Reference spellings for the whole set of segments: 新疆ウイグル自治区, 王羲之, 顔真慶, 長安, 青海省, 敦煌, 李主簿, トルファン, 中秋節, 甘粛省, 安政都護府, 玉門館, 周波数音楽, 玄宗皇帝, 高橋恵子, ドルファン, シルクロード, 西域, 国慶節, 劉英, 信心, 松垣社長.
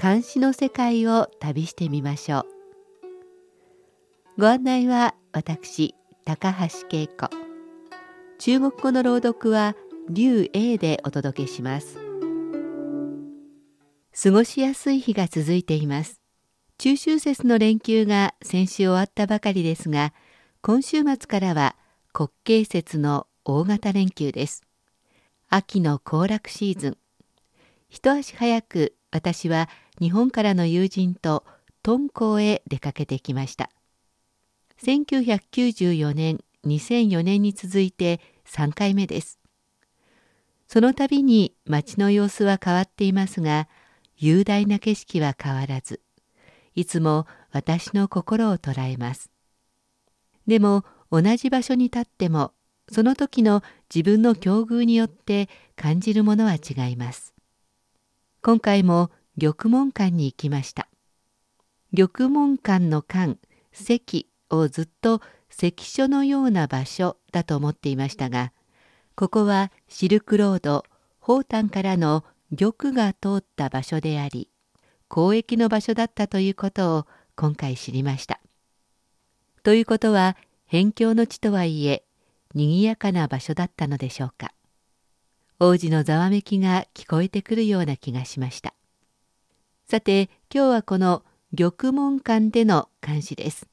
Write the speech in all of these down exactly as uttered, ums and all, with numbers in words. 漢詩の世界を旅してみましょう。ご案内は私、高橋恵子。中国語の朗読は劉英でお届けします。過ごしやすい日が続いています。中秋節の連休が先週終わったばかりですが、今週末からは国慶節の大型連休です。秋の行楽シーズン。一足早く私は日本からの友人と敦煌へ出かけてきました。せんきゅうひゃくきゅうじゅうよねん、にせんよねんに続いてさんかいめです。その度に街の様子は変わっていますが、雄大な景色は変わらず、いつも私の心を捉えます。でも同じ場所に立っても、その時の自分の境遇によって感じるものは違います。今回も玉門館に行きました。玉門館の館、石をずっと石所のような場所だと思っていましたが、ここはシルクロード、宝丹からの玉が通った場所であり、交易の場所だったということを今回知りました。ということは、辺境の地とはいえ、賑やかな場所だったのでしょうか。王子のざわめきが聞こえてくるような気がしました。さて、今日はこの玉門館での漢詩です。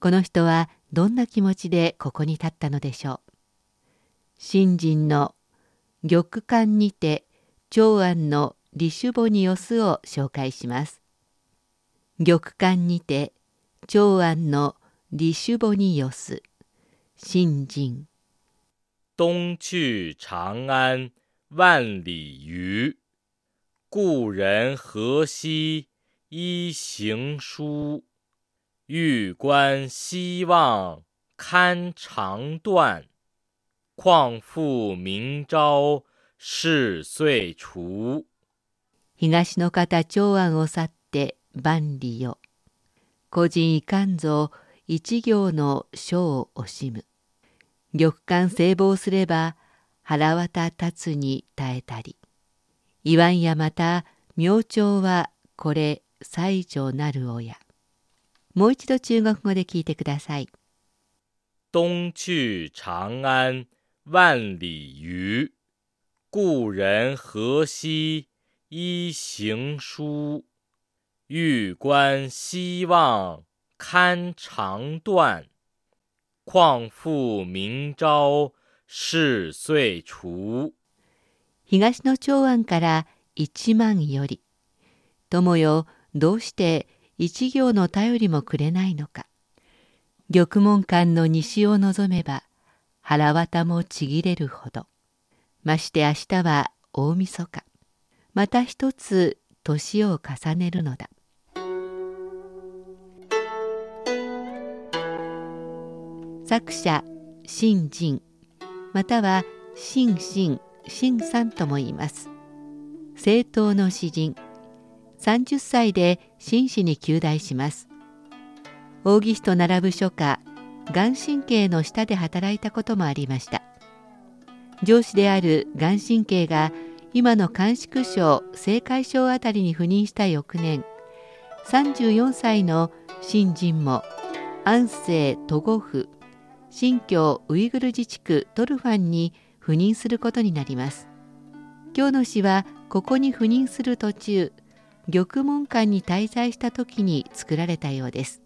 この人はどんな気持ちでここに立ったのでしょう。信心の玉館にて長安の李守母によすを紹介します。玉館にて長安の李守母によす、信心。東去長安万里余，故人何惜一行书。玉关西望堪长断，况复明朝是岁除。東の方長安を去って万里よ。個人いかんぞ一行の書を惜しむ。玉館聖望すれば腹渡たつに耐えたり。いわんやまた明朝はこれ最上なるおや。もう一度中国語で聞いてください。東去長安万里余，故人何惜一行书。玉关西望堪长断，况复明朝是岁除。東の長安から一万より。友よ、どうして一行の便りもくれないのか。玉門館の西を望めば腹渡もちぎれるほど。まして明日は大晦日。また一つ年を重ねるのだ。作者、信心、または信心、信さんとも言います。正統の詩人。さんじゅっさいで紳士に及第します。王羲之と並ぶ書家、顔真慶の下で働いたこともありました。上司である顔真慶が今の甘粛省青海省あたりに赴任した翌年、さんじゅうよんさいの信心も安政都護府、新疆ウイグル自治区ドルファンに赴任することになります。今日の詩はここに赴任する途中、玉門館に滞在した時に作られたようです。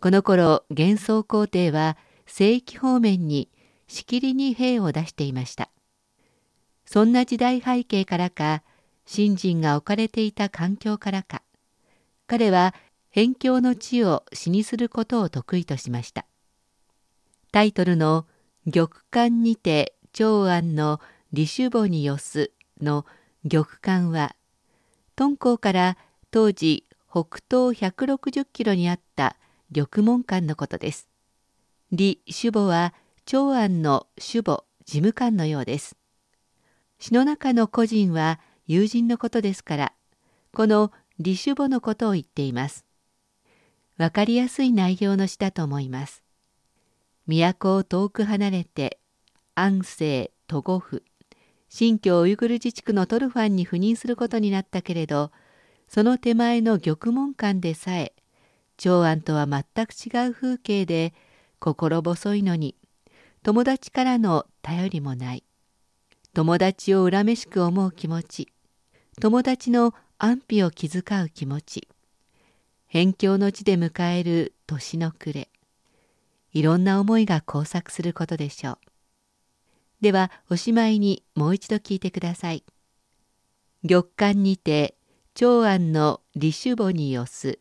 この頃、玄宗皇帝は西域方面にしきりに兵を出していました。そんな時代背景からか、信心が置かれていた環境からか、彼は辺境の地を詩にすることを得意としました。タイトルの玉館にて長安の李守母によすの玉館は、敦煌から当時北東ひゃくろくじゅっキロにあった玉門館のことです。李主簿は長安の主簿事務官のようです。詩の中の個人は友人のことですから、この李主簿のことを言っています。わかりやすい内容の詩だと思います。都を遠く離れて、安政都護府、新疆ウイグル自治区のトルファンに赴任することになったけれど、その手前の玉門館でさえ、長安とは全く違う風景で、心細いのに、友達からの頼りもない。友達を恨めしく思う気持ち、友達の安否を気遣う気持ち、辺境の地で迎える年の暮れ、いろんな思いが交錯することでしょう。では、おしまいにもう一度聞いてください。玉館にて、長安の李主簿に寄す、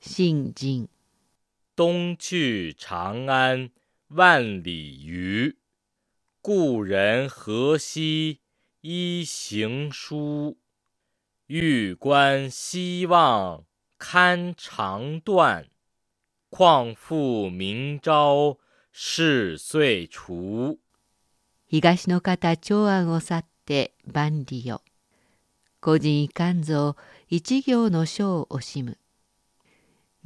信心。東去長安万里余。故人何惜依行书。玉关西望堪长断。况复明朝是岁除。東の方長安を去って万里よ。個人いかんぞ一行の書を惜しむ。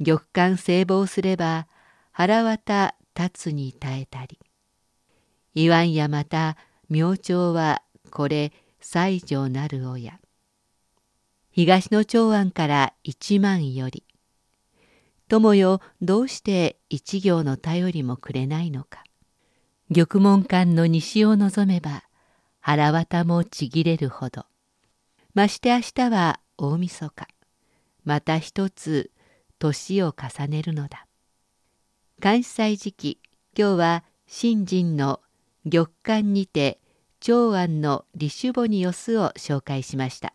玉館聖望すれば腹渡立つに耐えたり。いわんやまた明朝はこれ最上なるおや。東の長安から一万より。友よ、どうして一行の頼りもくれないのか。玉門館の西を望めば腹渡もちぎれるほど。まして明日は大晦日。また一つ年を重ねるのだ。関西時期、今日は信心の玉館にて長安の李主簿に寄すを紹介しました。